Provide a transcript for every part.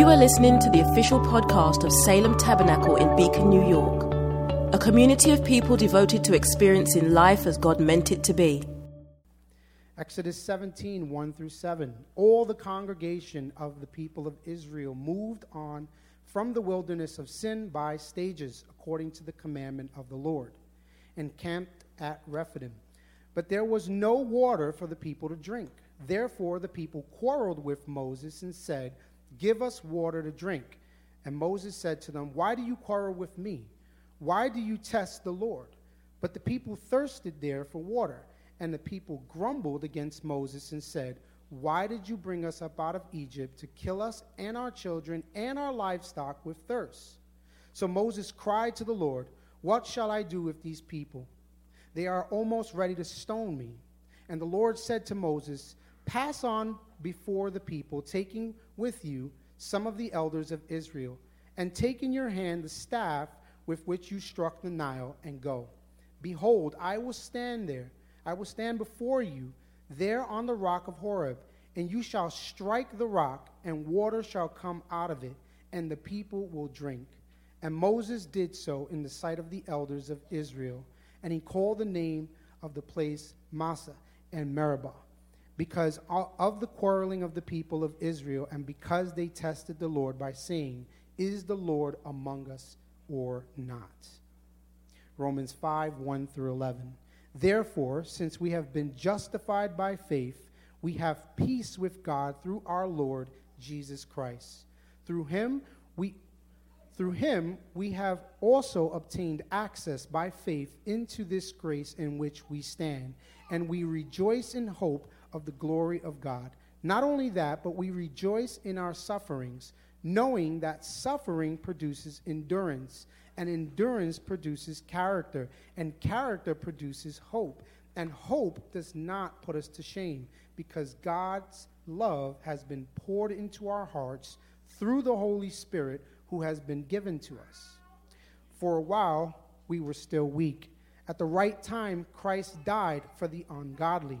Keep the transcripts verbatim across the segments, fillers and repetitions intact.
You are listening to the official podcast of Salem Tabernacle in Beacon, New York, a community of people devoted to experiencing life as God meant it to be. Exodus seventeen, one through seven. All the congregation of the people of Israel moved on from the wilderness of Sin by stages, according to the commandment of the Lord, and camped at Rephidim. But there was no water for the people to drink. Therefore the people quarreled with Moses and said, "Give us water to drink." And Moses said to them, "Why do you quarrel with me? Why do you test the Lord?" But the people thirsted there for water, and the people grumbled against Moses and said, "Why did you bring us up out of Egypt to kill us and our children and our livestock with thirst?" So Moses cried to the Lord, "What shall I do with these people? They are almost ready to stone me." And the Lord said to Moses, "Pass on before the people, taking with you some of the elders of Israel, and take in your hand the staff with which you struck the Nile, and go. Behold, I will stand there. I will stand before you there on the rock of Horeb, and you shall strike the rock, and water shall come out of it, and the people will drink." And Moses did so in the sight of the elders of Israel, and he called the name of the place Massa and Meribah, because of the quarreling of the people of Israel, and because they tested the Lord by saying, "Is the Lord among us or not?" Romans five, one through eleven. Therefore, since we have been justified by faith, we have peace with God through our Lord Jesus Christ. Through him we Through him, we have also obtained access by faith into this grace in which we stand, and we rejoice in hope of the glory of God. Not only that, but we rejoice in our sufferings, knowing that suffering produces endurance, and endurance produces character, and character produces hope. And hope does not put us to shame, because God's love has been poured into our hearts through the Holy Spirit who has been given to us. For a while, we were still weak. At the right time, Christ died for the ungodly.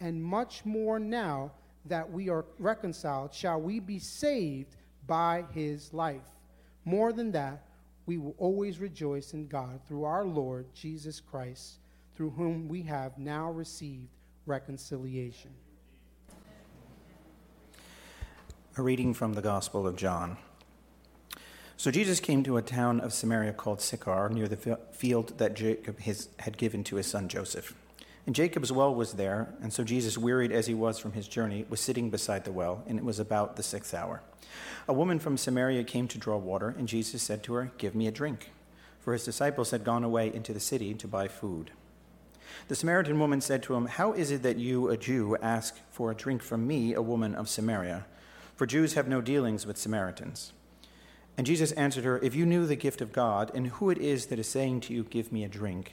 and much more now that we are reconciled, shall we be saved by his life. More than that, we will always rejoice in God through our Lord Jesus Christ, through whom we have now received reconciliation. A reading from the Gospel of John. So Jesus came to a town of Samaria called Sychar, near the field that Jacob his, had given to his son Joseph. And Jacob's well was there, and so Jesus, wearied as he was from his journey, was sitting beside the well, and it was about the sixth hour. A woman from Samaria came to draw water, and Jesus said to her, "Give me a drink," for his disciples had gone away into the city to buy food. The Samaritan woman said to him, "How is it that you, a Jew, ask for a drink from me, a woman of Samaria? For Jews have no dealings with Samaritans." And Jesus answered her, "If you knew the gift of God and who it is that is saying to you, 'Give me a drink,'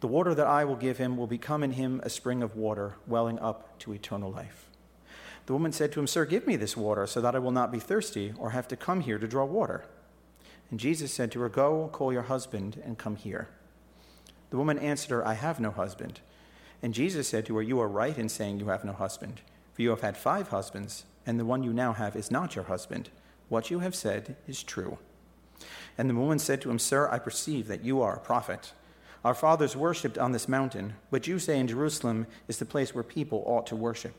The water that I will give him will become in him a spring of water welling up to eternal life." The woman said to him, "Sir, give me this water so that I will not be thirsty or have to come here to draw water." And Jesus said to her, "Go, call your husband and come here." The woman answered her, "I have no husband." And Jesus said to her, "You are right in saying you have no husband, for you have had five husbands, and the one you now have is not your husband. What you have said is true." And the woman said to him, "Sir, I perceive that you are a prophet. Our fathers worshipped on this mountain, but you say in Jerusalem is the place where people ought to worship."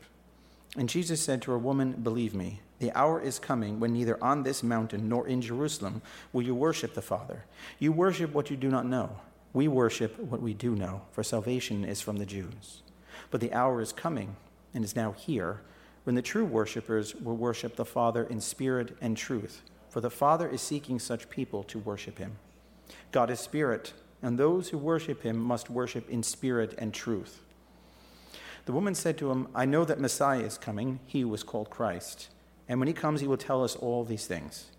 And Jesus said to her, "Woman, believe me, the hour is coming when neither on this mountain nor in Jerusalem will you worship the Father. You worship what you do not know. We worship what we do know, for salvation is from the Jews. But the hour is coming, and is now here, when the true worshipers will worship the Father in spirit and truth, for the Father is seeking such people to worship him. God is spirit, and those who worship him must worship in spirit and truth. The woman said to him, I know that Messiah is coming, he who was called Christ, and when he comes he will tell us all these things.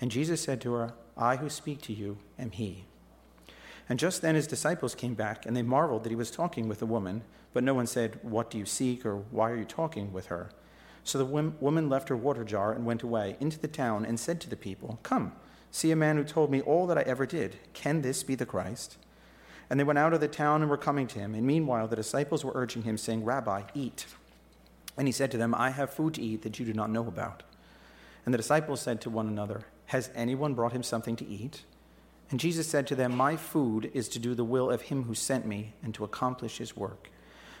And Jesus said to her, I who speak to you am he. And just then his disciples came back, and they marveled that he was talking with a woman. But no one said, What do you seek, or why are you talking with her? So the woman left her water jar and went away into the town and said to the people, Come, see a man who told me all that I ever did. Can this be the Christ? And they went out of the town and were coming to him. And meanwhile the disciples were urging him, saying, Rabbi, eat. And he said to them, I have food to eat that you do not know about. And the disciples said to one another, Has anyone brought him something to eat? And Jesus said to them, My food is to do the will of him who sent me and to accomplish his work.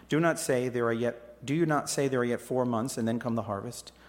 Do not say there are yet do you not say there are yet four months and then come the harvest?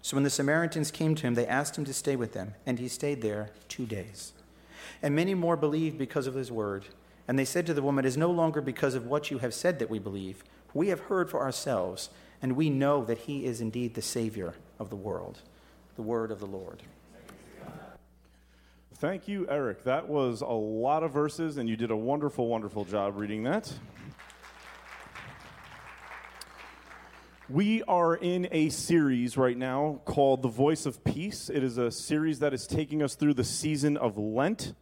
So when the Samaritans came to him, they asked him to stay with them, and he stayed there two days. And many more believed because of his word. And they said to the woman, It is no longer because of what you have said that we believe. We have heard for ourselves, and we know that he is indeed the Savior of the world. The word of the Lord. Thank you, Eric. That was a lot of verses, and you did a wonderful, wonderful job reading that. We are in a series right now called The Voice of Peace. It is a series that is taking us through the season of Lent.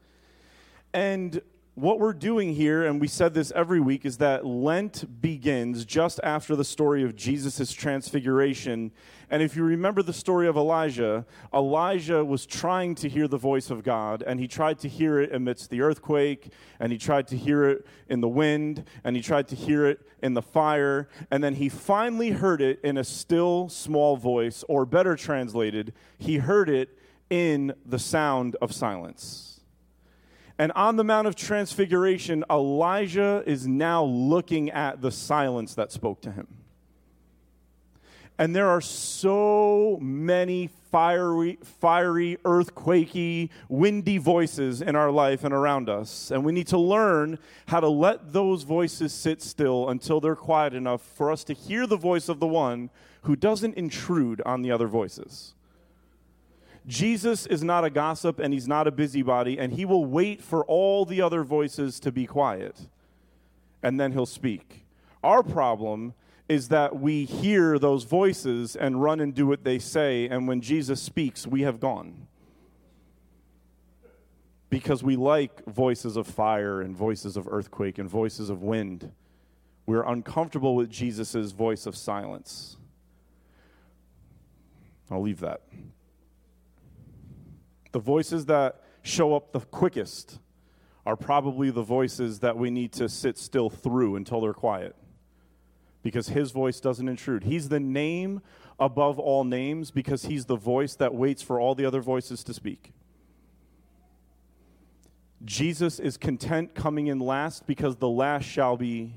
And what we're doing here, and we said this every week, is that Lent begins just after the story of Jesus' transfiguration. And if you remember the story of Elijah, Elijah was trying to hear the voice of God, and he tried to hear it amidst the earthquake, and he tried to hear it in the wind, and he tried to hear it in the fire, and then he finally heard it in a still, small voice, or better translated, he heard it in the sound of silence. And on the Mount of Transfiguration, Elijah is now looking at the silence that spoke to him. And there are so many fiery, fiery, earthquakey, windy voices in our life and around us. And we need to learn how to let those voices sit still until they're quiet enough for us to hear the voice of the one who doesn't intrude on the other voices. Jesus is not a gossip, and he's not a busybody, and he will wait for all the other voices to be quiet, and then he'll speak. Our problem is that we hear those voices and run and do what they say, and when Jesus speaks, we have gone. Because we like voices of fire and voices of earthquake and voices of wind. We're uncomfortable with Jesus' voice of silence. I'll leave that. The voices that show up the quickest are probably the voices that we need to sit still through until they're quiet, because his voice doesn't intrude. He's the name above all names because he's the voice that waits for all the other voices to speak. Jesus is content coming in last because the last shall be.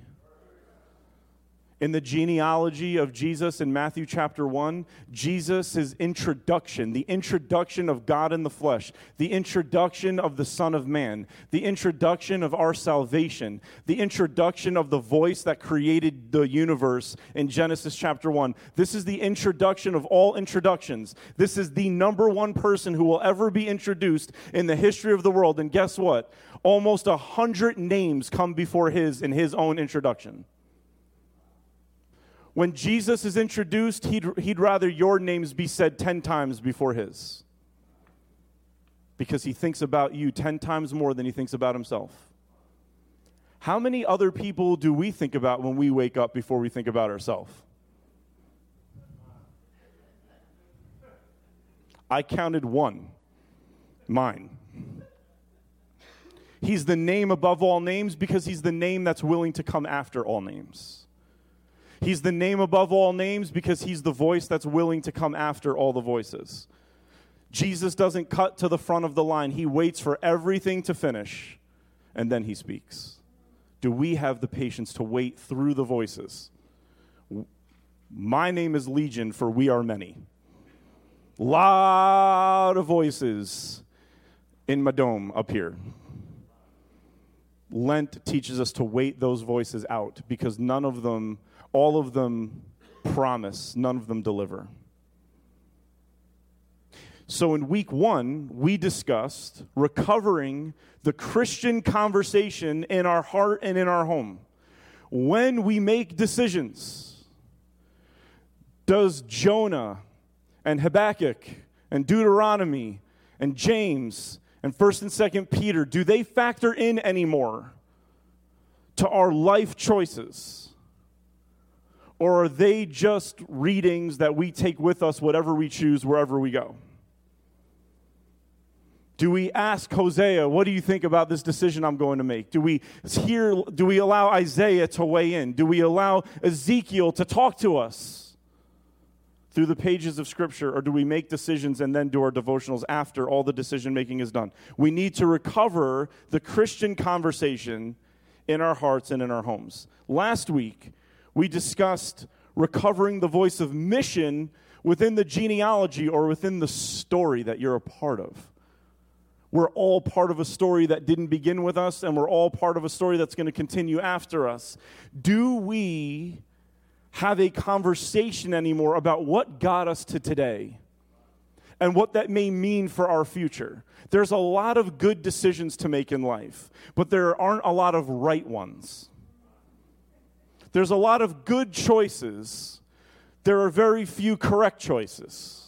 In the genealogy of Jesus in Matthew chapter one, Jesus' introduction, the introduction of God in the flesh, the introduction of the Son of Man, the introduction of our salvation, the introduction of the voice that created the universe in Genesis chapter one. This is the introduction of all introductions. This is the number one person who will ever be introduced in the history of the world. And guess what? Almost a hundred names come before his in his own introduction. When Jesus is introduced, he'd, he'd rather your names be said ten times before his. Because he thinks about you ten times more than he thinks about himself. How many other people do we think about when we wake up before we think about ourselves? I counted one. Mine. He's the name above all names because he's the name that's willing to come after all names. He's the name above all names because he's the voice that's willing to come after all the voices. Jesus doesn't cut to the front of the line. He waits for everything to finish, and then he speaks. Do we have the patience to wait through the voices? My name is Legion, for we are many. Lot of voices in my dome up here. Lent teaches us to wait those voices out because none of them, all of them promise, none of them deliver. So in week one, we discussed recovering the Christian conversation in our heart and in our home. When we make decisions, does Jonah and Habakkuk and Deuteronomy and James and First and Second Peter, do they factor in anymore to our life choices? Or are they just readings that we take with us whatever we choose, wherever we go? Do we ask Hosea, what do you think about this decision I'm going to make? Do we hear, do we allow Isaiah to weigh in? Do we allow Ezekiel to talk to us through the pages of Scripture? Or do we make decisions and then do our devotionals after all the decision-making is done? We need to recover the Christian conversation in our hearts and in our homes. Last week, we discussed recovering the voice of mission within the genealogy or within the story that you're a part of. We're all part of a story that didn't begin with us, and we're all part of a story that's going to continue after us. Do we have a conversation anymore about what got us to today and what that may mean for our future? There's a lot of good decisions to make in life, but there aren't a lot of right ones. There's a lot of good choices. There are very few correct choices.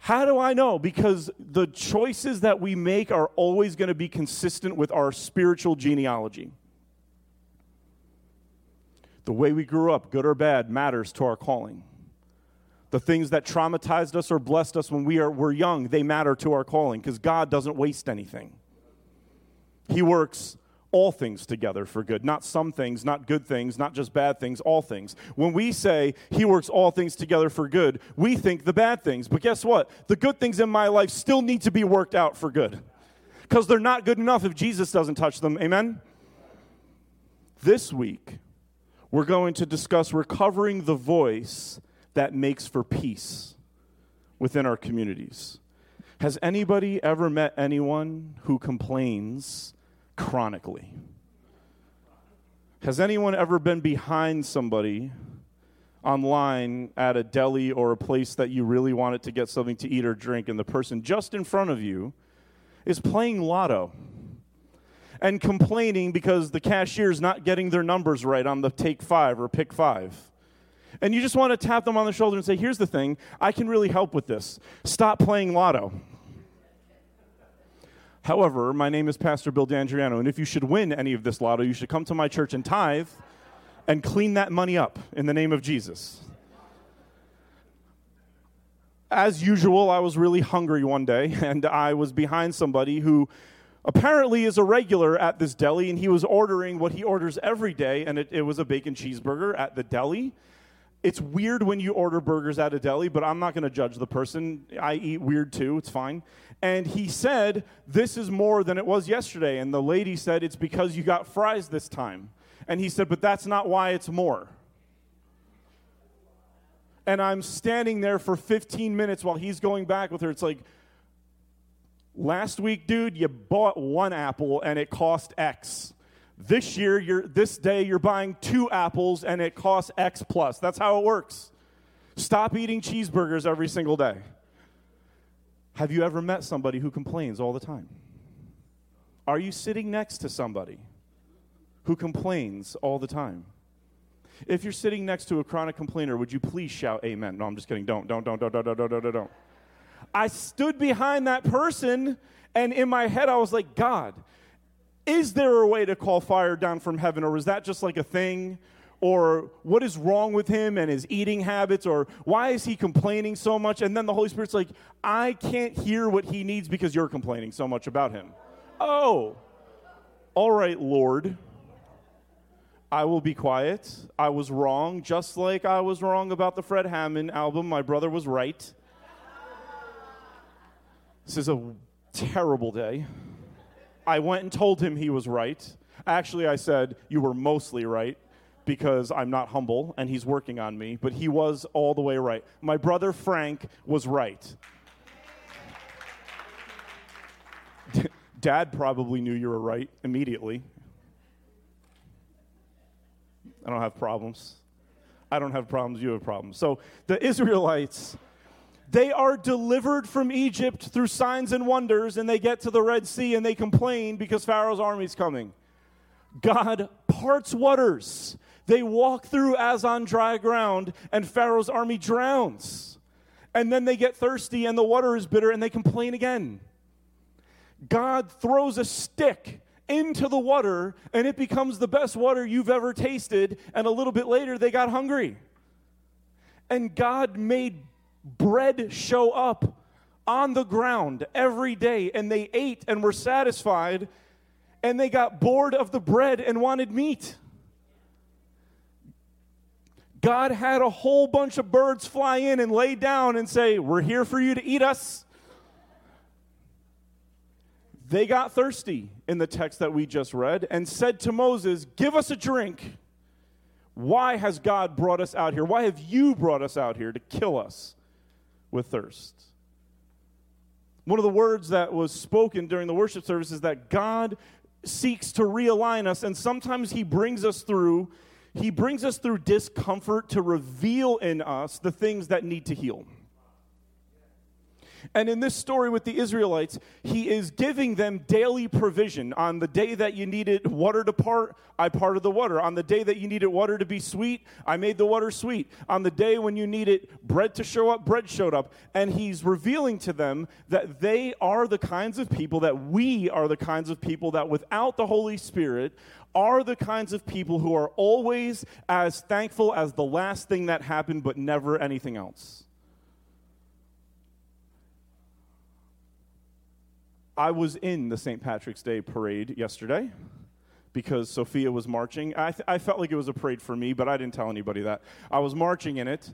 How do I know? Because the choices that we make are always going to be consistent with our spiritual genealogy. The way we grew up, good or bad, matters to our calling. The things that traumatized us or blessed us when we are, were young, they matter to our calling because God doesn't waste anything. He works all things together for good. Not some things, not good things, not just bad things, all things. When we say he works all things together for good, we think the bad things. But guess what? The good things in my life still need to be worked out for good because they're not good enough if Jesus doesn't touch them. Amen? This week, we're going to discuss recovering the voice that makes for peace within our communities. Has anybody ever met anyone who complains chronically? Has anyone ever been behind somebody online at a deli or a place that you really wanted to get something to eat or drink, and the person just in front of you is playing lotto and complaining because the cashier's not getting their numbers right on the take five or pick five? And you just want to tap them on the shoulder and say, here's the thing, I can really help with this. Stop playing lotto. However, my name is Pastor Bill D'Andriano, and if you should win any of this lotto, you should come to my church and tithe and clean that money up in the name of Jesus. As usual, I was really hungry one day, and I was behind somebody who apparently is a regular at this deli, and he was ordering what he orders every day, and it, it was a bacon cheeseburger at the deli. It's weird when you order burgers at a deli, but I'm not going to judge the person. I eat weird too. It's fine. And he said, this is more than it was yesterday. And the lady said, it's because you got fries this time. And he said, but that's not why it's more. And I'm standing there for fifteen minutes while he's going back with her. It's like, last week, dude, you bought one apple and it cost X. This year, you're, this day, you're buying two apples, and it costs X plus. That's how it works. Stop eating cheeseburgers every single day. Have you ever met somebody who complains all the time? Are you sitting next to somebody who complains all the time? If you're sitting next to a chronic complainer, would you please shout amen? No, I'm just kidding. Don't, don't, don't, don't, don't, don't, don't, don't. I stood behind that person, and in my head, I was like, God, is there a way to call fire down from heaven, or is that just like a thing? Or what is wrong with him and his eating habits, or why is he complaining so much? And then the Holy Spirit's like, I can't hear what he needs because you're complaining so much about him. Oh, all right, Lord. I will be quiet. I was wrong, just like I was wrong about the Fred Hammond album. My brother was right. This is a terrible day. I went and told him he was right. Actually, I said, you were mostly right, because I'm not humble, and he's working on me, but he was all the way right. My brother Frank was right. Dad probably knew you were right immediately. I don't have problems. I don't have problems. You have problems. So the Israelites, they are delivered from Egypt through signs and wonders, and they get to the Red Sea, and they complain because Pharaoh's army is coming. God parts waters. They walk through as on dry ground, and Pharaoh's army drowns. And then they get thirsty, and the water is bitter, and they complain again. God throws a stick into the water, and it becomes the best water you've ever tasted, and a little bit later, they got hungry. And God made bread show up on the ground every day, and they ate and were satisfied, and they got bored of the bread and wanted meat. God had a whole bunch of birds fly in and lay down and say, we're here for you to eat us. They got thirsty in the text that we just read and said to Moses, give us a drink. Why has God brought us out here? Why have you brought us out here to kill us with thirst? One of the words that was spoken during the worship service is that God seeks to realign us, and sometimes he brings us through, he brings us through discomfort to reveal in us the things that need to heal. And in this story with the Israelites, he is giving them daily provision. On the day that you needed water to part, I parted the water. On the day that you needed water to be sweet, I made the water sweet. On the day when you needed bread to show up, bread showed up. And he's revealing to them that they are the kinds of people, that we are the kinds of people that without the Holy Spirit are the kinds of people who are always as thankful as the last thing that happened, but never anything else. I was in the Saint Patrick's Day parade yesterday because Sophia was marching. I, th- I felt like it was a parade for me, but I didn't tell anybody that. I was marching in it.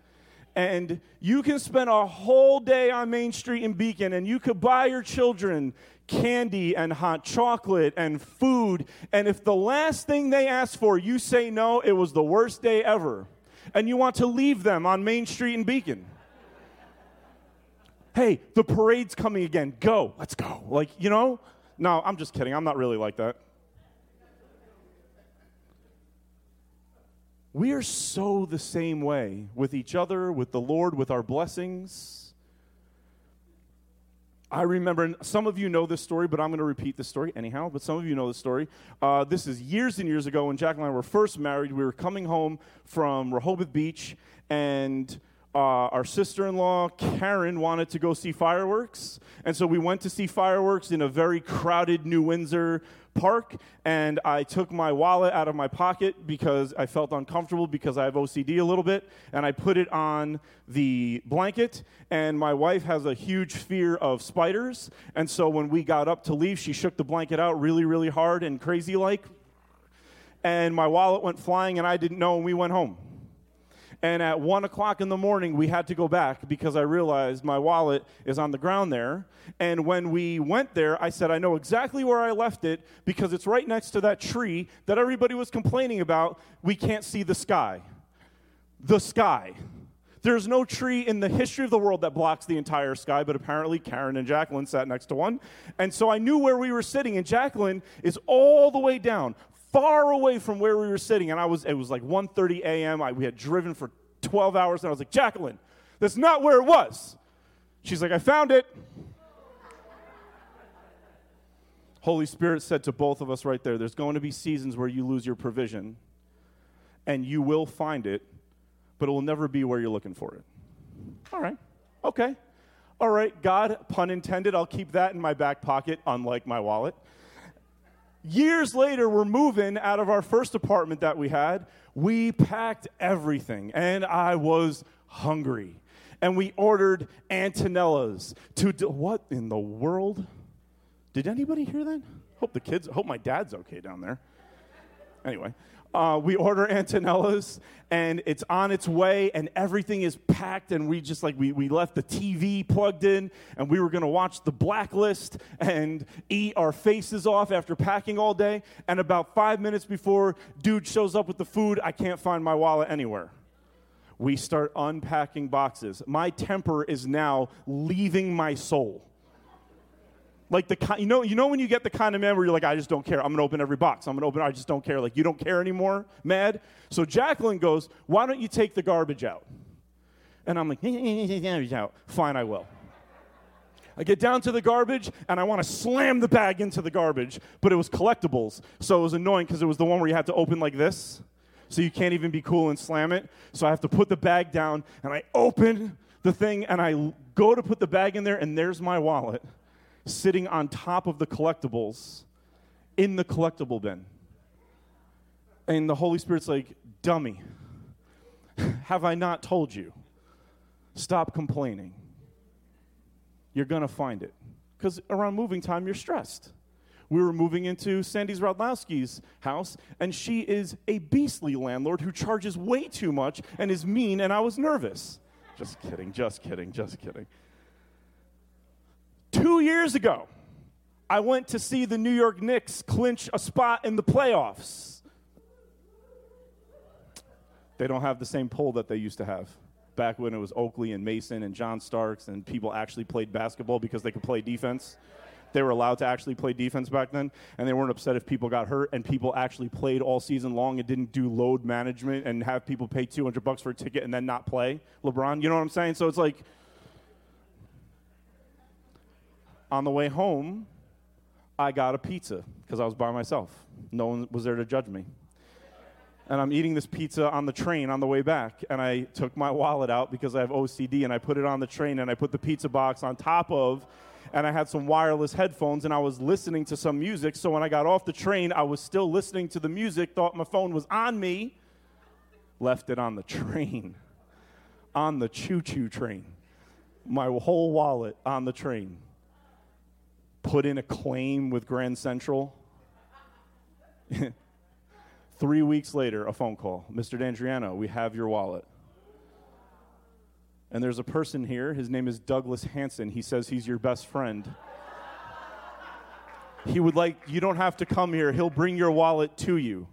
And you can spend a whole day on Main Street in Beacon, and you could buy your children candy and hot chocolate and food. And if the last thing they ask for, you say no, it was the worst day ever. And you want to leave them on Main Street in Beacon. Hey, the parade's coming again. Go. Let's go. Like, you know? No, I'm just kidding. I'm not really like that. We are so the same way with each other, with the Lord, with our blessings. I remember, and some of you know this story, but I'm going to repeat this story anyhow, but some of you know this story. Uh, this is years and years ago when Jack and I were first married. We were coming home from Rehoboth Beach, and Uh, our sister-in-law, Karen, wanted to go see fireworks, and so we went to see fireworks in a very crowded New Windsor park, and I took my wallet out of my pocket because I felt uncomfortable because I have O C D a little bit, and I put it on the blanket, and my wife has a huge fear of spiders, and so when we got up to leave, she shook the blanket out really, really hard and crazy-like, and my wallet went flying, and I didn't know, and we went home. And at one o'clock in the morning, we had to go back because I realized my wallet is on the ground there. And when we went there, I said, I know exactly where I left it because it's right next to that tree that everybody was complaining about. We can't see the sky. The sky. There's no tree in the history of the world that blocks the entire sky, but apparently Karen and Jacqueline sat next to one. And so I knew where we were sitting, and Jacqueline is all the way down, far away from where we were sitting, and I was, it was like one thirty a.m. I, we had driven for twelve hours, and I was like, Jacqueline, that's not where it was. She's like, I found it. Holy Spirit said to both of us right there, there's going to be seasons where you lose your provision, and you will find it, but it will never be where you're looking for it. All right. Okay. All right, God, pun intended, I'll keep that in my back pocket, unlike my wallet. Years later, we're moving out of our first apartment that we had. We packed everything, and I was hungry. And we ordered Antonella's to do, what in the world? Did anybody hear that? hope the kids, hope my dad's okay down there. Anyway, uh, we order Antonella's, and it's on its way, and everything is packed, and we just, like, we, we left the T V plugged in, and we were going to watch The Blacklist and eat our faces off after packing all day, and about five minutes before dude shows up with the food, I can't find my wallet anywhere. We start unpacking boxes. My temper is now leaving my soul. Like, the you know you know when you get the kind of man where you're like, I just don't care. I'm going to open every box. I'm going to open I just don't care. Like, you don't care anymore, mad? So Jacqueline goes, why don't you take the garbage out? And I'm like, garbage out. Fine, I will. I get down to the garbage, and I want to slam the bag into the garbage, but it was collectibles. So it was annoying because it was the one where you had to open like this, so you can't even be cool and slam it. So I have to put the bag down, and I open the thing, and I go to put the bag in there, and there's my wallet, sitting on top of the collectibles in the collectible bin. And the Holy Spirit's like, dummy, have I not told you? Stop complaining. You're going to find it. Because around moving time, you're stressed. We were moving into Sandy Zrodlowski's house, and she is a beastly landlord who charges way too much and is mean, and I was nervous. Just kidding, just kidding, just kidding. Two years ago, I went to see the New York Knicks clinch a spot in the playoffs. They don't have the same pull that they used to have back when it was Oakley and Mason and John Starks and people actually played basketball because they could play defense. They were allowed to actually play defense back then, and they weren't upset if people got hurt, and people actually played all season long and didn't do load management and have people pay two hundred bucks for a ticket and then not play. LeBron, you know what I'm saying? So it's like, on the way home, I got a pizza because I was by myself. No one was there to judge me. And I'm eating this pizza on the train on the way back, and I took my wallet out because I have O C D, and I put it on the train, and I put the pizza box on top of, and I had some wireless headphones, and I was listening to some music. So when I got off the train, I was still listening to the music, thought my phone was on me, left it on the train, on the choo-choo train, my whole wallet on the train. Put in a claim with Grand Central. Three weeks later, a phone call. Mister D'Andriano, we have your wallet. And there's a person here. His name is Douglas Hanson. He says he's your best friend. He would like, you don't have to come here. He'll bring your wallet to you.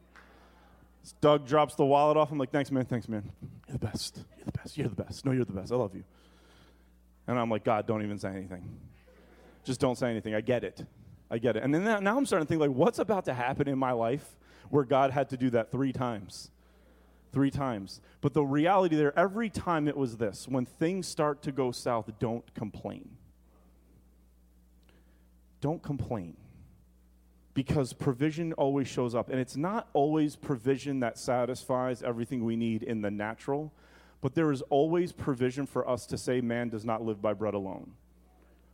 Doug drops the wallet off. I'm like, thanks, man. Thanks, man. You're the best. You're the best. You're the best. No, you're the best. I love you. And I'm like, God, don't even say anything. Just don't say anything. I get it. I get it. And then that, now I'm starting to think, like, what's about to happen in my life where God had to do that three times? Three times. But the reality there, every time it was this. When things start to go south, don't complain. Don't complain. Because provision always shows up. And it's not always provision that satisfies everything we need in the natural, but there is always provision for us to say, man does not live by bread alone,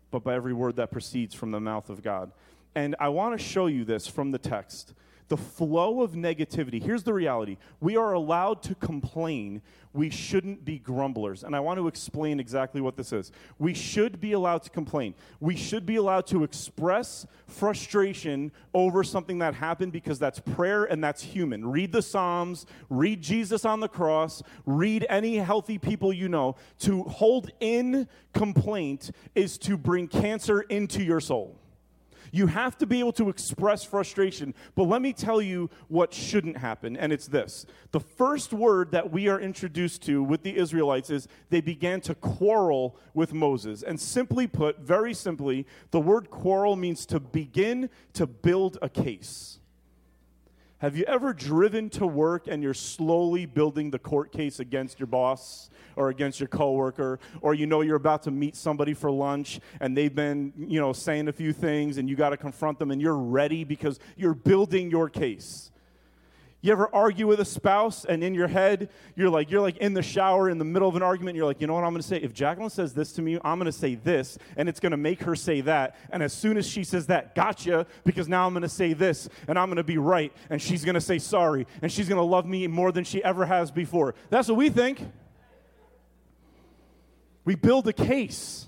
but by every word that proceeds from the mouth of God. And I want to show you this from the text. The flow of negativity. Here's the reality. We are allowed to complain. We shouldn't be grumblers. And I want to explain exactly what this is. We should be allowed to complain. We should be allowed to express frustration over something that happened because that's prayer and that's human. Read the Psalms. Read Jesus on the cross. Read any healthy people you know. To hold in complaint is to bring cancer into your soul. You have to be able to express frustration, but let me tell you what shouldn't happen, and it's this. The first word that we are introduced to with the Israelites is they began to quarrel with Moses. And simply put, very simply, the word quarrel means to begin to build a case. Have you ever driven to work and you're slowly building the court case against your boss or against your coworker, or you know you're about to meet somebody for lunch and they've been, you know, saying a few things and you got to confront them and you're ready because you're building your case? You ever argue with a spouse and in your head you're like you're like in the shower in the middle of an argument and you're like, you know what I'm going to say? If Jacqueline says this to me, I'm going to say this, and it's going to make her say that. And as soon as she says that, gotcha, because now I'm going to say this, and I'm going to be right, and she's going to say sorry, and she's going to love me more than she ever has before. That's what we think. We build a case.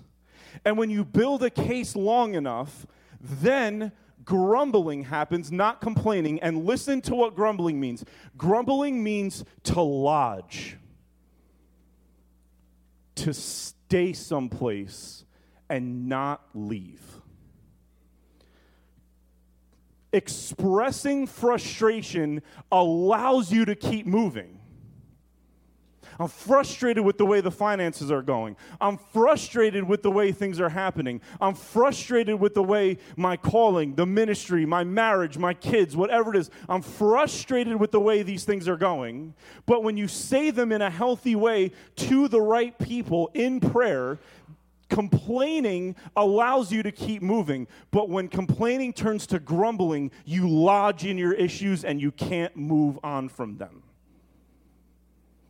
And when you build a case long enough, then grumbling happens, not complaining. And listen to what grumbling means. Grumbling means to lodge, to stay someplace and not leave. Expressing frustration allows you to keep moving. I'm frustrated with the way the finances are going. I'm frustrated with the way things are happening. I'm frustrated with the way my calling, the ministry, my marriage, my kids, whatever it is, I'm frustrated with the way these things are going. But when you say them in a healthy way to the right people in prayer, complaining allows you to keep moving. But when complaining turns to grumbling, you lodge in your issues and you can't move on from them.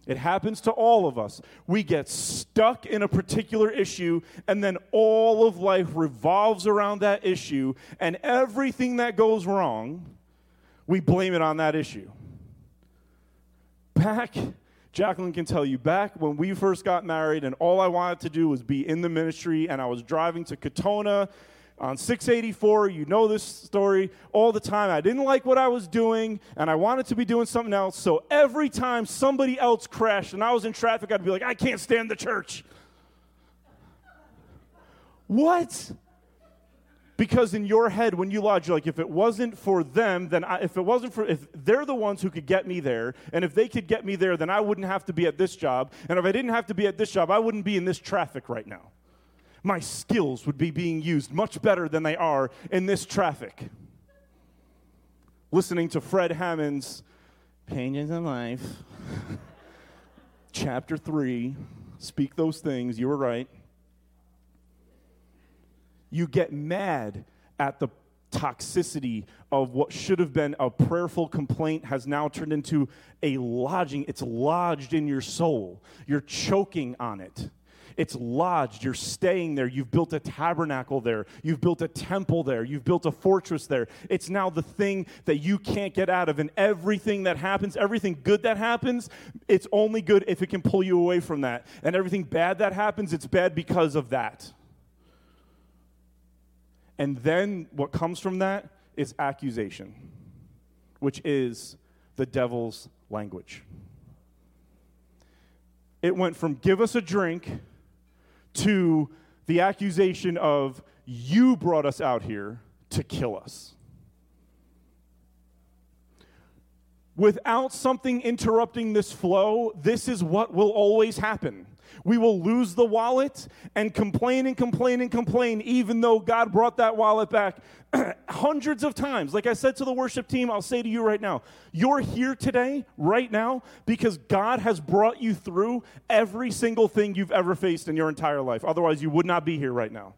It happens to all of us. We get stuck in a particular issue, and then all of life revolves around that issue, and everything that goes wrong, we blame it on that issue. Back, Jacqueline can tell you, back when we first got married, and all I wanted to do was be in the ministry, and I was driving to Katona on six eighty-four, you know this story, all the time. I didn't like what I was doing, and I wanted to be doing something else, so every time somebody else crashed and I was in traffic, I'd be like, I can't stand the church. What? Because in your head, when you lodge, you're like, if it wasn't for them, then I, if it wasn't for, if they're the ones who could get me there, and if they could get me there, then I wouldn't have to be at this job, and if I didn't have to be at this job, I wouldn't be in this traffic right now. My skills would be being used much better than they are in this traffic. Listening to Fred Hammond's Pages of Life, chapter three, speak those things, you were right. You get mad at the toxicity of what should have been a prayerful complaint has now turned into a lodging. It's lodged in your soul. You're choking on it. It's lodged. You're staying there. You've built a tabernacle there. You've built a temple there. You've built a fortress there. It's now the thing that you can't get out of. And everything that happens, everything good that happens, it's only good if it can pull you away from that. And everything bad that happens, it's bad because of that. And then what comes from that is accusation, which is the devil's language. It went from give us a drink to the accusation of you brought us out here to kill us. Without something interrupting this flow, this is what will always happen. We will lose the wallet and complain and complain and complain, even though God brought that wallet back hundreds of times. Like I said to the worship team, I'll say to you right now, you're here today, right now, because God has brought you through every single thing you've ever faced in your entire life. Otherwise, you would not be here right now.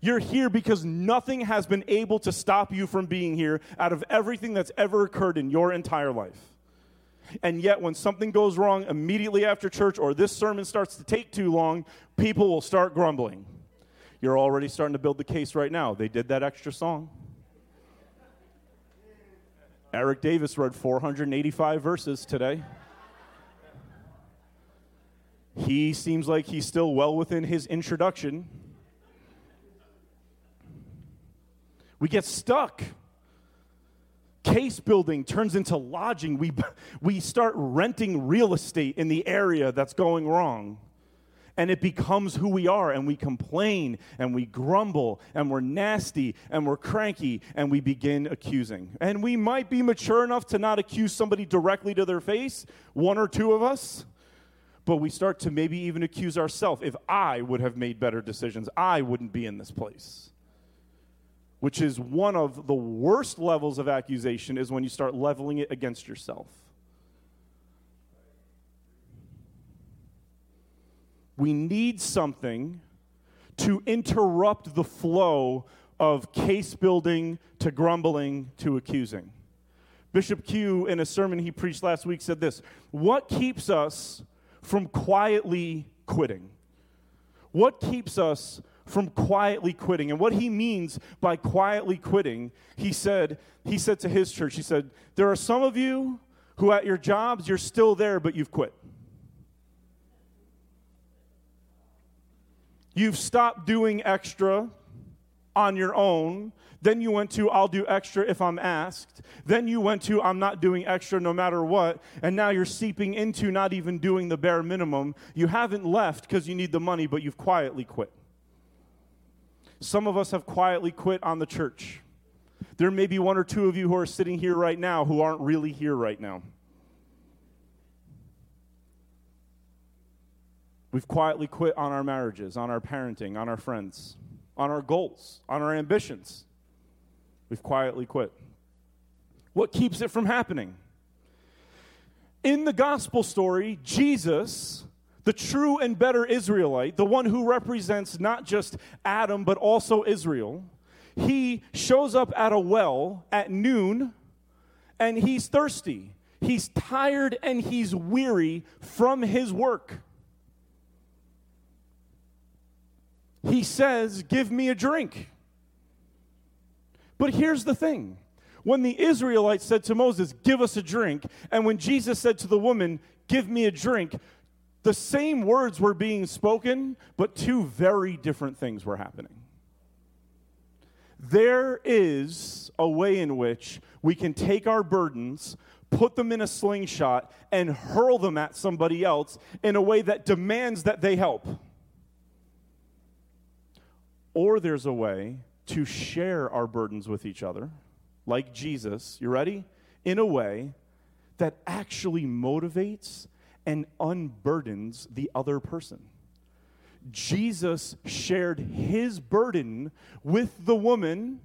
You're here because nothing has been able to stop you from being here out of everything that's ever occurred in your entire life. And yet when something goes wrong immediately after church or this sermon starts to take too long, people will start grumbling. You're already starting to build the case right now. They did that extra song. Eric Davis read four hundred eighty-five verses today. He seems like he's still well within his introduction. We get stuck. Case building turns into lodging. We we start renting real estate in the area that's going wrong. And it becomes who we are, and we complain, and we grumble, and we're nasty, and we're cranky, and we begin accusing. And we might be mature enough to not accuse somebody directly to their face, one or two of us, but we start to maybe even accuse ourselves. If I would have made better decisions, I wouldn't be in this place. Which is one of the worst levels of accusation, is when you start leveling it against yourself. We need something to interrupt the flow of case building to grumbling to accusing. Bishop Q, in a sermon he preached last week, said this: what keeps us from quietly quitting? What keeps us from quietly quitting? And what he means by quietly quitting, he said, he said to his church, he said, there are some of you who at your jobs, you're still there, but you've quit. You've stopped doing extra. on your own. Then you went to, I'll do extra if I'm asked. Then you went to, I'm not doing extra no matter what. And now you're seeping into not even doing the bare minimum. You haven't left because you need the money, but you've quietly quit. Some of us have quietly quit on the church. There may be one or two of you who are sitting here right now who aren't really here right now. We've quietly quit on our marriages, on our parenting, on our friends, on our goals, on our ambitions. We've quietly quit. What keeps it from happening? In the gospel story, Jesus, the true and better Israelite, the one who represents not just Adam but also Israel, he shows up at a well at noon, and he's thirsty. He's tired and he's weary from his work. He says, give me a drink. But here's the thing. When the Israelites said to Moses, give us a drink, and when Jesus said to the woman, give me a drink, the same words were being spoken, but two very different things were happening. There is a way in which we can take our burdens, put them in a slingshot, and hurl them at somebody else in a way that demands that they help. Or there's a way to share our burdens with each other, like Jesus, you ready? In a way that actually motivates and unburdens the other person. Jesus shared his burden with the woman,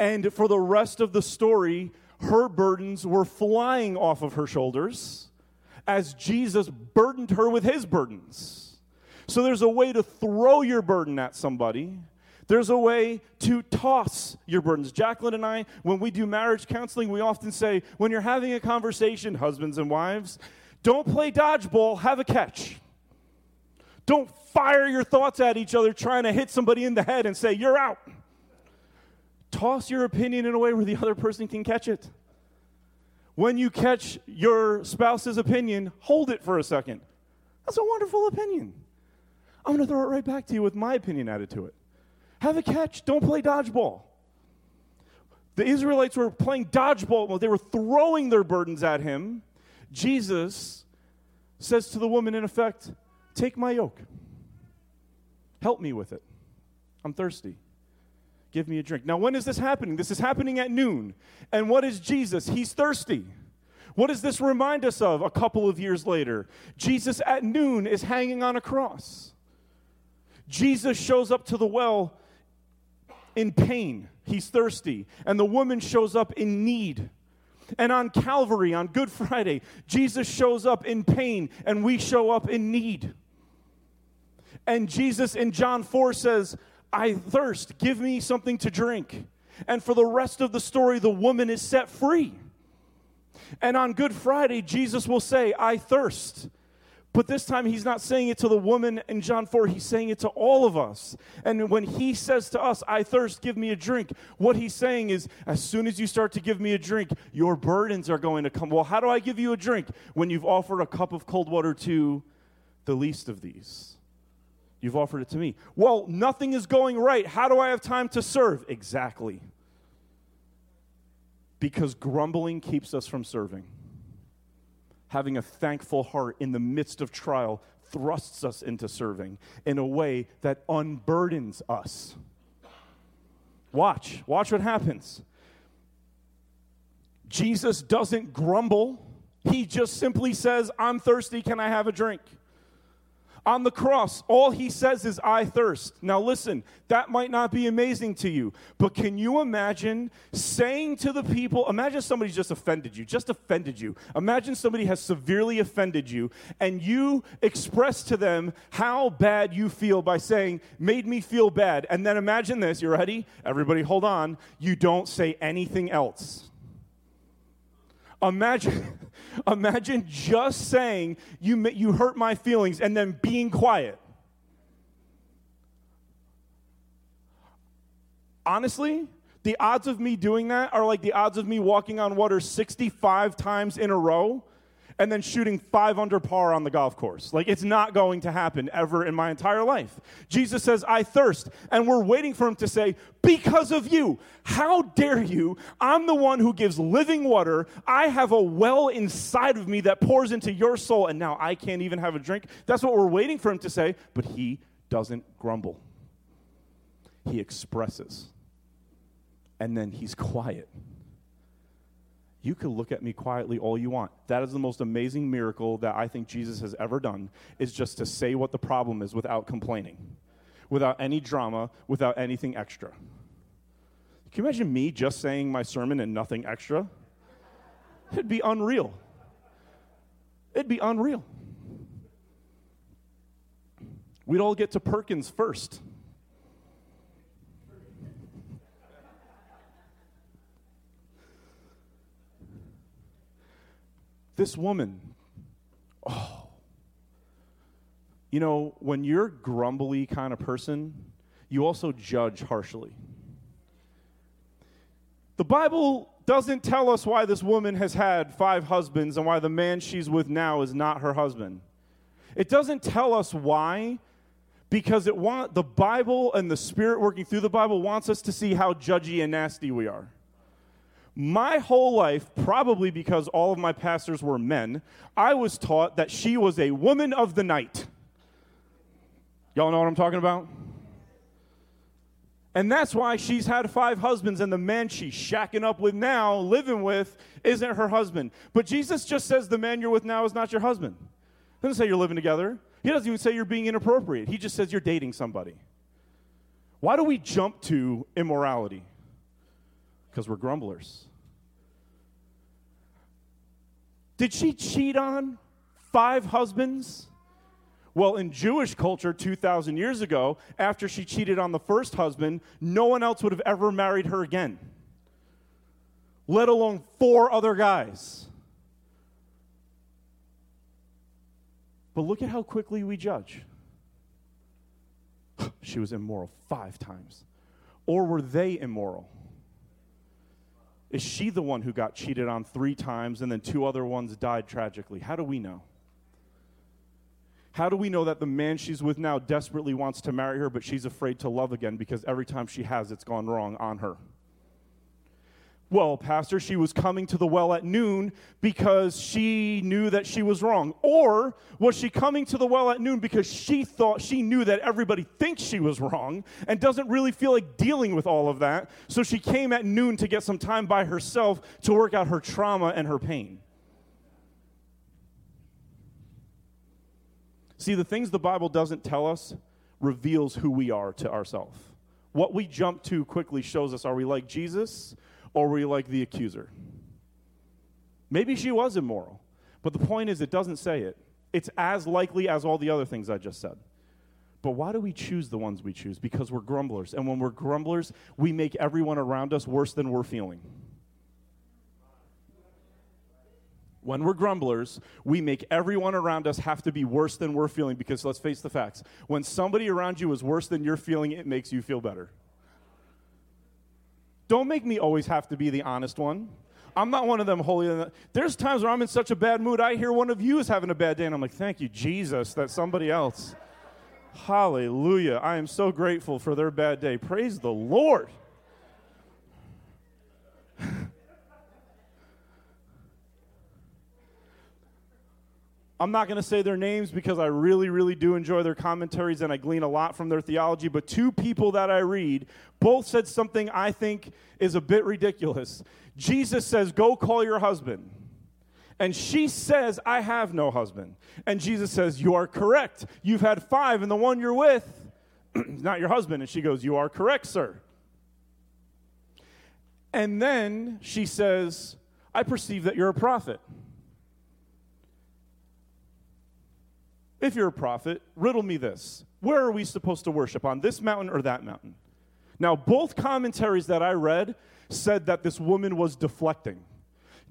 and for the rest of the story, her burdens were flying off of her shoulders as Jesus burdened her with his burdens. So there's a way to throw your burden at somebody. There's a way to toss your burdens. Jacqueline and I, when we do marriage counseling, we often say, when you're having a conversation, husbands and wives, don't play dodgeball, have a catch. Don't fire your thoughts at each other trying to hit somebody in the head and say, you're out. Toss your opinion in a way where the other person can catch it. When you catch your spouse's opinion, hold it for a second. That's a wonderful opinion. I'm going to throw it right back to you with my opinion added to it. Have a catch. Don't play dodgeball. The Israelites were playing dodgeball. They were throwing their burdens at him. Jesus says to the woman, in effect, take my yoke. Help me with it. I'm thirsty. Give me a drink. Now, when is this happening? This is happening at noon. And what is Jesus? He's thirsty. What does this remind us of a couple of years later? Jesus at noon is hanging on a cross. Jesus shows up to the well in pain. He's thirsty. And the woman shows up in need. And on Calvary, on Good Friday, Jesus shows up in pain, and we show up in need. And Jesus in John four says, I thirst, give me something to drink. And for the rest of the story, the woman is set free. And on Good Friday, Jesus will say, I thirst. But this time, he's not saying it to the woman in John four. He's saying it to all of us. And when he says to us, I thirst, give me a drink, what he's saying is, as soon as you start to give me a drink, your burdens are going to come. Well, how do I give you a drink? When you've offered a cup of cold water to the least of these. You've offered it to me. Well, nothing is going right. How do I have time to serve? Exactly. Because grumbling keeps us from serving. Having a thankful heart in the midst of trial thrusts us into serving in a way that unburdens us. Watch. Watch what happens. Jesus doesn't grumble. He just simply says, I'm thirsty. Can I have a drink? On the cross, all he says is, I thirst. Now listen, that might not be amazing to you, but can you imagine saying to the people, imagine somebody's just offended you, just offended you. Imagine somebody has severely offended you, and you express to them how bad you feel by saying, made me feel bad. And then imagine this, you ready? Everybody hold on. You don't say anything else. Imagine imagine just saying, you you hurt my feelings, and then being quiet. Honestly, the odds of me doing that are like the odds of me walking on water sixty-five times in a row and then shooting five under par on the golf course. Like, it's not going to happen ever in my entire life. Jesus says, I thirst, and we're waiting for him to say, because of you. How dare you? I'm the one who gives living water. I have a well inside of me that pours into your soul, and now I can't even have a drink. That's what we're waiting for him to say, but he doesn't grumble. He expresses, and then he's quiet. You can look at me quietly all you want. That is the most amazing miracle that I think Jesus has ever done, is just to say what the problem is without complaining, without any drama, without anything extra. Can you imagine me just saying my sermon and nothing extra? It'd be unreal. It'd be unreal. We'd all get to Perkins first. This woman, oh, you know, when you're a grumbly kind of person, you also judge harshly. The Bible doesn't tell us why this woman has had five husbands and why the man she's with now is not her husband. It doesn't tell us why, because it want, the Bible and the Spirit working through the Bible wants us to see how judgy and nasty we are. My whole life, probably because all of my pastors were men, I was taught that she was a woman of the night. Y'all know what I'm talking about? And that's why she's had five husbands, and the man she's shacking up with now, living with, isn't her husband. But Jesus just says the man you're with now is not your husband. He doesn't say you're living together. He doesn't even say you're being inappropriate. He just says you're dating somebody. Why do we jump to immorality? Because we're grumblers. Did she cheat on five husbands? Well, in Jewish culture two thousand years ago, after she cheated on the first husband, no one else would have ever married her again, let alone four other guys. But look at how quickly we judge. She was immoral five times. Or were they immoral? Is she the one who got cheated on three times and then two other ones died tragically? How do we know? How do we know that the man she's with now desperately wants to marry her, but she's afraid to love again because every time she has, it's gone wrong on her? Well, Pastor, she was coming to the well at noon because she knew that she was wrong. Or was she coming to the well at noon because she thought she knew that everybody thinks she was wrong and doesn't really feel like dealing with all of that, so she came at noon to get some time by herself to work out her trauma and her pain? See, the things the Bible doesn't tell us reveals who we are to ourselves. What we jump to quickly shows us, are we like Jesus? Or were you like the accuser? Maybe she was immoral, but the point is it doesn't say it. It's as likely as all the other things I just said. But why do we choose the ones we choose? Because we're grumblers, and when we're grumblers, we make everyone around us worse than we're feeling. When we're grumblers, we make everyone around us have to be worse than we're feeling, because let's face the facts. When somebody around you is worse than you're feeling, it makes you feel better. Don't make me always have to be the honest one. I'm not one of them holier than that. There's times where I'm in such a bad mood, I hear one of you is having a bad day, and I'm like, thank you, Jesus, that somebody else. Hallelujah. I am so grateful for their bad day. Praise the Lord. I'm not going to say their names because I really, really do enjoy their commentaries and I glean a lot from their theology, but two people that I read both said something I think is a bit ridiculous. Jesus says, go call your husband. And she says, I have no husband. And Jesus says, you are correct. You've had five, and the one you're with is not your husband. And she goes, you are correct, sir. And then she says, I perceive that you're a prophet. If you're a prophet, riddle me this. Where are we supposed to worship, on this mountain or that mountain? Now, both commentaries that I read said that this woman was deflecting.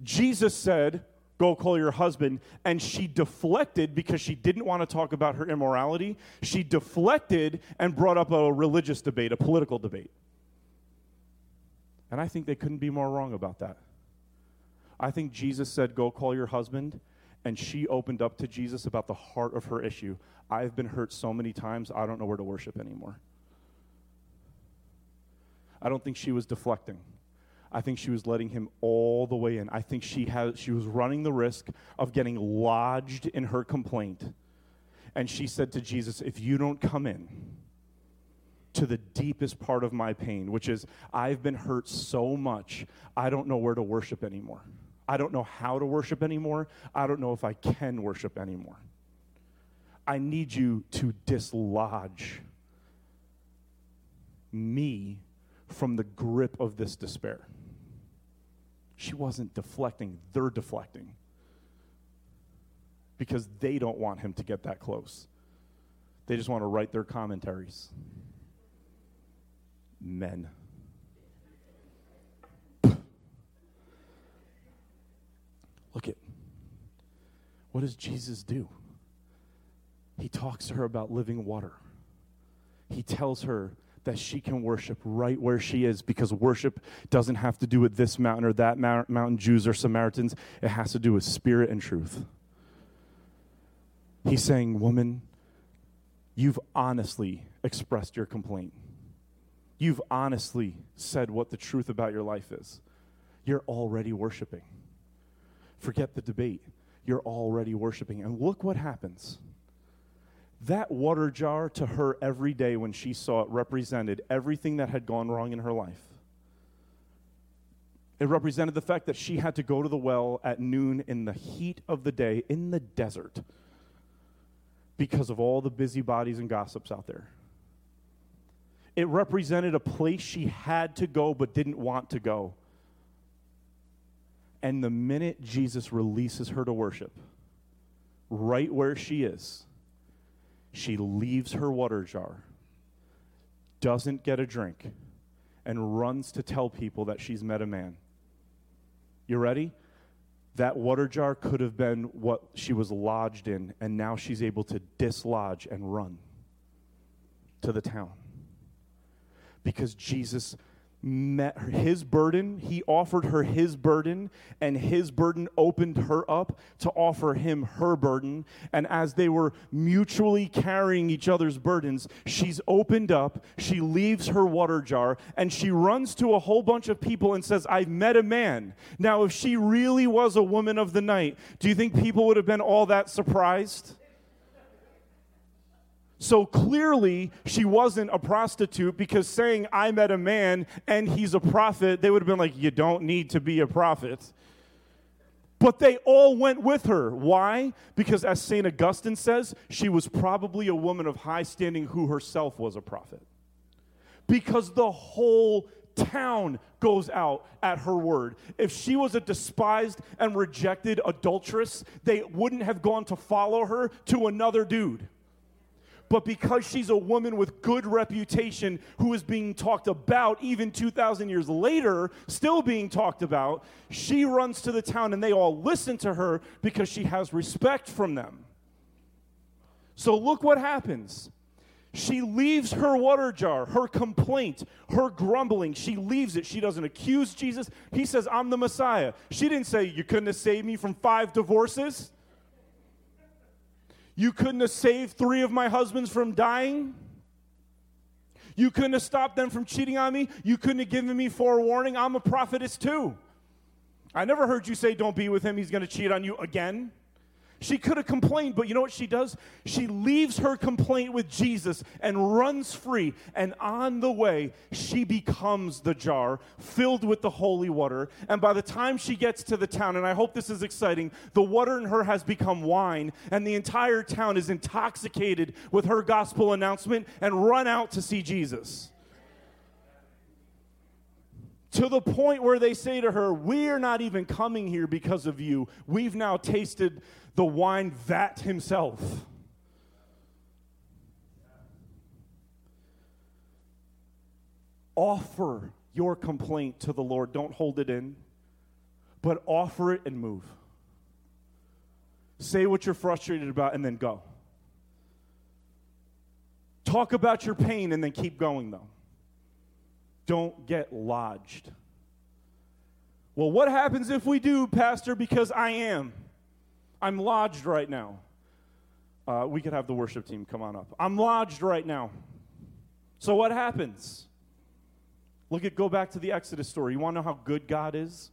Jesus said, go call your husband, and she deflected because she didn't want to talk about her immorality. She deflected and brought up a religious debate, a political debate. And I think they couldn't be more wrong about that. I think Jesus said, go call your husband, and she opened up to Jesus about the heart of her issue. I've been hurt so many times, I don't know where to worship anymore. I don't think she was deflecting. I think she was letting him all the way in. I think she had, she was running the risk of getting lodged in her complaint. And she said to Jesus, if you don't come in to the deepest part of my pain, which is I've been hurt so much, I don't know where to worship anymore. I don't know how to worship anymore. I don't know if I can worship anymore. I need you to dislodge me from the grip of this despair. She wasn't deflecting. They're deflecting because they don't want him to get that close. They just want to write their commentaries. Men. Look at, what does Jesus do? He talks to her about living water. He tells her that she can worship right where she is, because worship doesn't have to do with this mountain or that mountain, Jews or Samaritans. It has to do with spirit and truth. He's saying, woman, you've honestly expressed your complaint. You've honestly said what the truth about your life is. You're already worshiping. Forget the debate. You're already worshiping. And look what happens. That water jar to her every day when she saw it represented everything that had gone wrong in her life. It represented the fact that she had to go to the well at noon in the heat of the day in the desert because of all the busybodies and gossips out there. It represented a place she had to go but didn't want to go. And the minute Jesus releases her to worship, right where she is, she leaves her water jar, doesn't get a drink, and runs to tell people that she's met a man. You ready? That water jar could have been what she was lodged in, and now she's able to dislodge and run to the town. Because Jesus met her, his burden, he offered her his burden, and his burden opened her up to offer him her burden. And as they were mutually carrying each other's burdens, she's opened up, she leaves her water jar, and she runs to a whole bunch of people and says, I've met a man. Now, if she really was a woman of the night, do you think people would have been all that surprised? So clearly, she wasn't a prostitute, because saying, I met a man and he's a prophet, they would have been like, you don't need to be a prophet. But they all went with her. Why? Because as Saint Augustine says, she was probably a woman of high standing who herself was a prophet. Because the whole town goes out at her word. If she was a despised and rejected adulteress, they wouldn't have gone to follow her to another dude. But because she's a woman with good reputation who is being talked about, even two thousand years later, still being talked about, she runs to the town and they all listen to her because she has respect from them. So look what happens. She leaves her water jar, her complaint, her grumbling. She leaves it. She doesn't accuse Jesus. He says, I'm the Messiah. She didn't say, you couldn't have saved me from five divorces. You couldn't have saved three of my husbands from dying. You couldn't have stopped them from cheating on me. You couldn't have given me forewarning. I'm a prophetess too. I never heard you say, don't be with him. He's going to cheat on you again. She could have complained, but you know what she does? She leaves her complaint with Jesus and runs free. And on the way, she becomes the jar filled with the holy water. And by the time she gets to the town, and I hope this is exciting, the water in her has become wine, and the entire town is intoxicated with her gospel announcement and run out to see Jesus. To the point where they say to her, we're not even coming here because of you. We've now tasted the wine that himself. Offer your complaint to the Lord. Don't hold it in, but offer it and move. Say what you're frustrated about and then go. Talk about your pain and then keep going, though. Don't get lodged. Well, what happens if we do, Pastor, because I am? I'm lodged right now. Uh, we could have the worship team come on up. I'm lodged right now. So what happens? Look at, go back to the Exodus story. You want to know how good God is?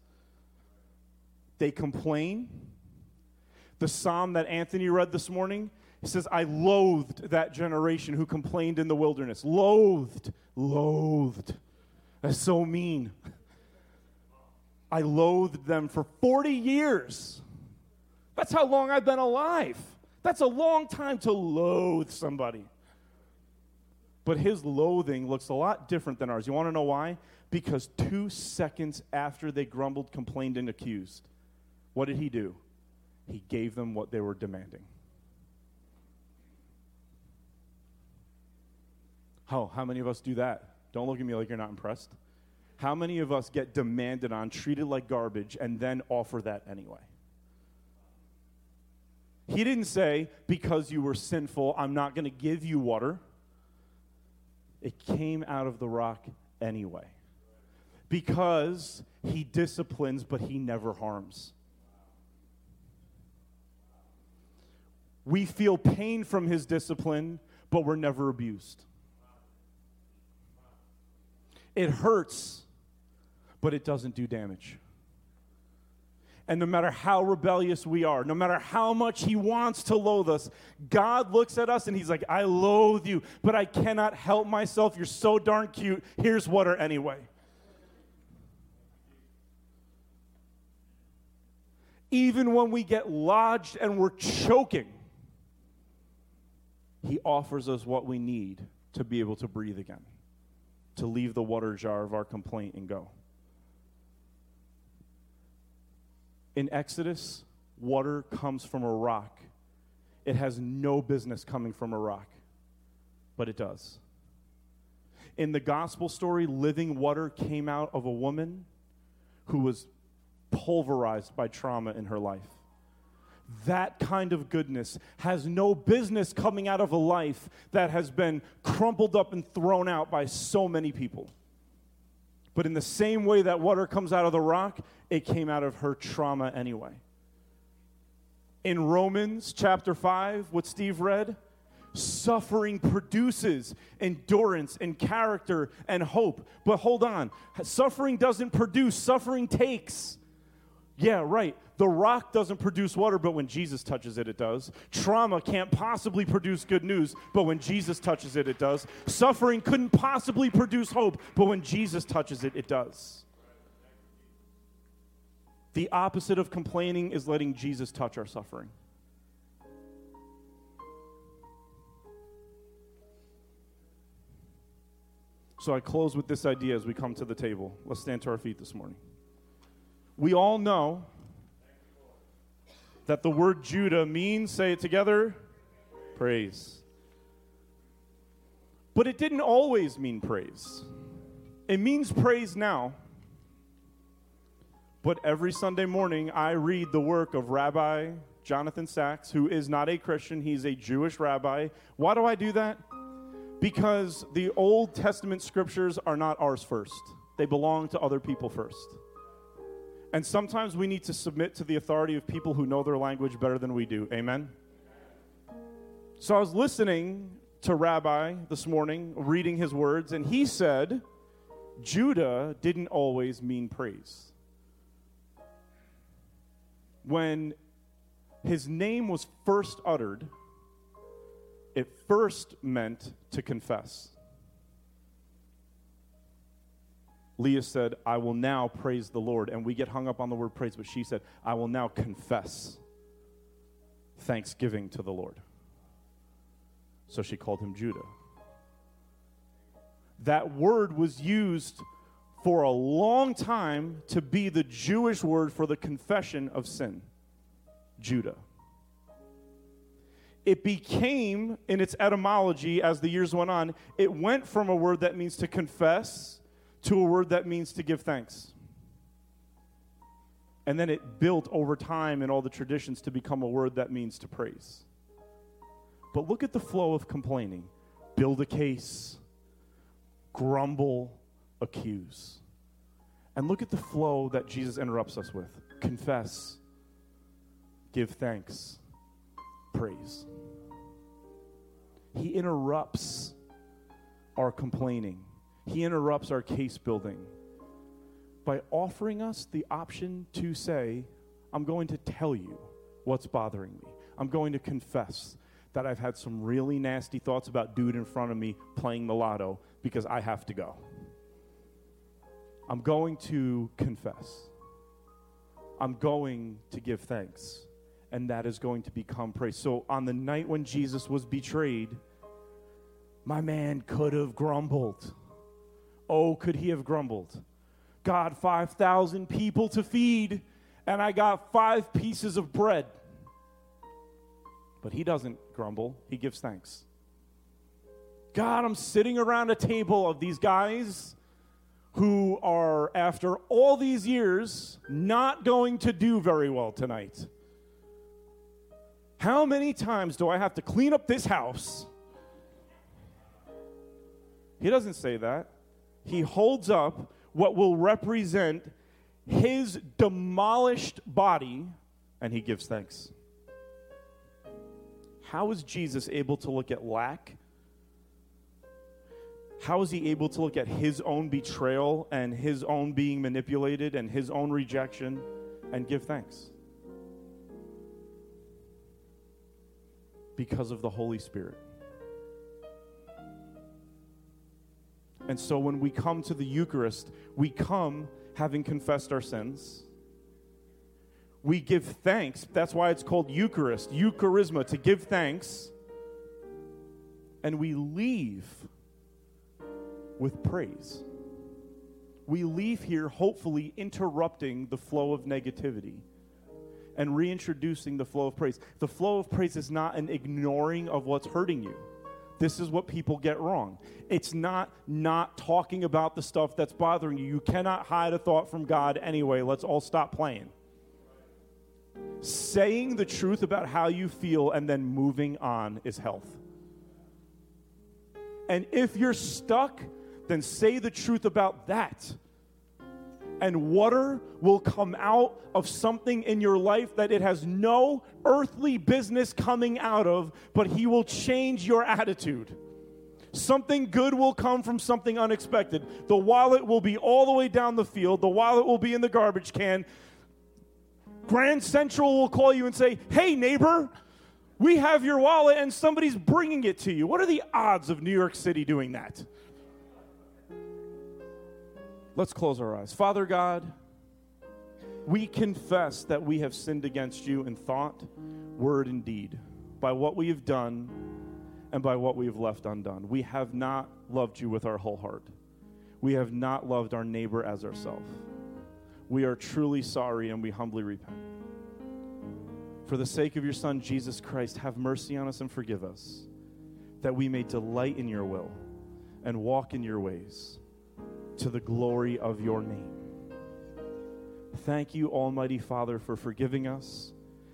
They complain. The psalm that Anthony read this morning, he says, I loathed that generation who complained in the wilderness. Loathed. Loathed. That's so mean. I loathed them for forty years. That's how long I've been alive. That's a long time to loathe somebody. But his loathing looks a lot different than ours. You want to know why? Because two seconds after they grumbled, complained, and accused, what did he do? He gave them what they were demanding. Oh, how many of us do that? Don't look at me like you're not impressed. How many of us get demanded on, treated like garbage, and then offer that anyway? He didn't say, because you were sinful, I'm not going to give you water. It came out of the rock anyway. Because he disciplines, but he never harms. We feel pain from his discipline, but we're never abused. It hurts, but it doesn't do damage. And no matter how rebellious we are, no matter how much he wants to loathe us, God looks at us and he's like, I loathe you, but I cannot help myself. You're so darn cute. Here's water anyway. Even when we get lodged and we're choking, he offers us what we need to be able to breathe again, to leave the water jar of our complaint and go. In Exodus, water comes from a rock. It has no business coming from a rock, but it does. In the gospel story, living water came out of a woman who was pulverized by trauma in her life. That kind of goodness has no business coming out of a life that has been crumpled up and thrown out by so many people. But in the same way that water comes out of the rock, it came out of her trauma anyway. In Romans chapter five, what Steve read, suffering produces endurance and character and hope. But hold on, suffering doesn't produce, suffering takes. Yeah, right. The rock doesn't produce water, but when Jesus touches it, it does. Trauma can't possibly produce good news, but when Jesus touches it, it does. Suffering couldn't possibly produce hope, but when Jesus touches it, it does. The opposite of complaining is letting Jesus touch our suffering. So I close with this idea as we come to the table. Let's stand to our feet this morning. We all know that the word Judah means, say it together, praise. But it didn't always mean praise. It means praise now. But every Sunday morning, I read the work of Rabbi Jonathan Sachs, who is not a Christian. He's a Jewish rabbi. Why do I do that? Because the Old Testament scriptures are not ours first. They belong to other people first. And sometimes we need to submit to the authority of people who know their language better than we do. Amen? So I was listening to Rabbi this morning, reading his words, and he said, Judah didn't always mean praise. When his name was first uttered, it first meant to confess. Leah said, I will now praise the Lord. And we get hung up on the word praise, but she said, I will now confess thanksgiving to the Lord. So she called him Judah. That word was used for a long time to be the Jewish word for the confession of sin, Judah. It became, in its etymology as the years went on, it went from a word that means to confess to a word that means to give thanks. And then it built over time in all the traditions to become a word that means to praise. But look at the flow of complaining. Build a case, grumble, accuse. And look at the flow that Jesus interrupts us with. Confess, Give thanks. Praise. He interrupts our complaining. He interrupts our case building by offering us the option to say, I'm going to tell you what's bothering me. I'm going to confess that I've had some really nasty thoughts about dude in front of me playing the lotto because I have to go. I'm going to confess. I'm going to give thanks. And that is going to become praise. So on the night when Jesus was betrayed, my man could have grumbled. Oh, could he have grumbled? God, five thousand people to feed, and I got five pieces of bread. But he doesn't grumble. He gives thanks. God, I'm sitting around a table of these guys who are, after all these years, not going to do very well tonight. How many times do I have to clean up this house? He doesn't say that. He holds up what will represent his demolished body, and he gives thanks. How is Jesus able to look at lack? How is he able to look at his own betrayal and his own being manipulated and his own rejection and give thanks? Because of the Holy Spirit. And so when we come to the Eucharist, we come having confessed our sins. We give thanks. That's why it's called Eucharist, Eucharisma, to give thanks. And we leave with praise. We leave here, hopefully, interrupting the flow of negativity and reintroducing the flow of praise. The flow of praise is not an ignoring of what's hurting you. This is what people get wrong. It's not not talking about the stuff that's bothering you. You cannot hide a thought from God anyway. Let's all stop playing. Saying the truth about how you feel and then moving on is health. And if you're stuck, then say the truth about that. And water will come out of something in your life that it has no earthly business coming out of, but he will change your attitude. Something good will come from something unexpected. The wallet will be all the way down the field. The wallet will be in the garbage can. Grand Central will call you and say, hey, neighbor, we have your wallet and somebody's bringing it to you. What are the odds of New York City doing that? Let's close our eyes. Father God, we confess that we have sinned against you in thought, word, and deed, by what we have done and by what we have left undone. We have not loved you with our whole heart. We have not loved our neighbor as ourselves. We are truly sorry and we humbly repent. For the sake of your Son, Jesus Christ, have mercy on us and forgive us, that we may delight in your will and walk in your ways, to the glory of your name. Thank you, Almighty Father, for forgiving us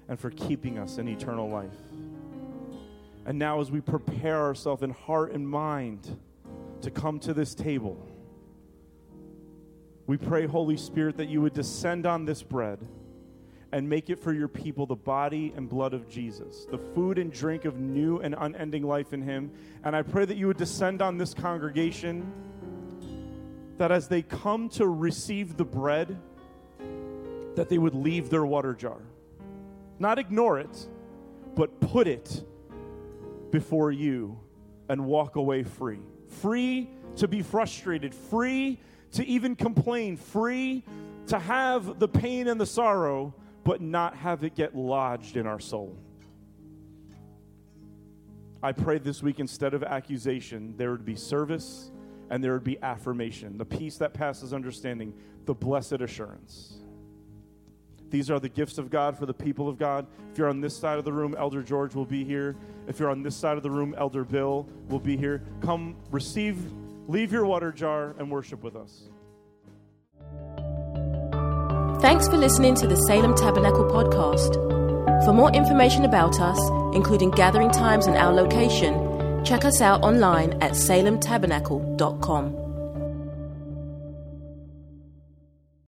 and for keeping us in eternal life. And now as we prepare ourselves in heart and mind to come to this table, we pray, Holy Spirit, that you would descend on this bread and make it for your people the body and blood of Jesus, the food and drink of new and unending life in him. And I pray that you would descend on this congregation, that as they come to receive the bread, that they would leave their water jar. Not ignore it, but put it before you and walk away free. Free to be frustrated, free to even complain, free to have the pain and the sorrow, but not have it get lodged in our soul. I pray this week, instead of accusation, there would be service, and there would be affirmation, the peace that passes understanding, the blessed assurance. These are the gifts of God for the people of God. If you're on this side of the room, Elder George will be here. If you're on this side of the room, Elder Bill will be here. Come, receive, leave your water jar, and worship with us. Thanks for listening to the Salem Tabernacle podcast. For more information about us, including gathering times and our location, check us out online at salem tabernacle dot com.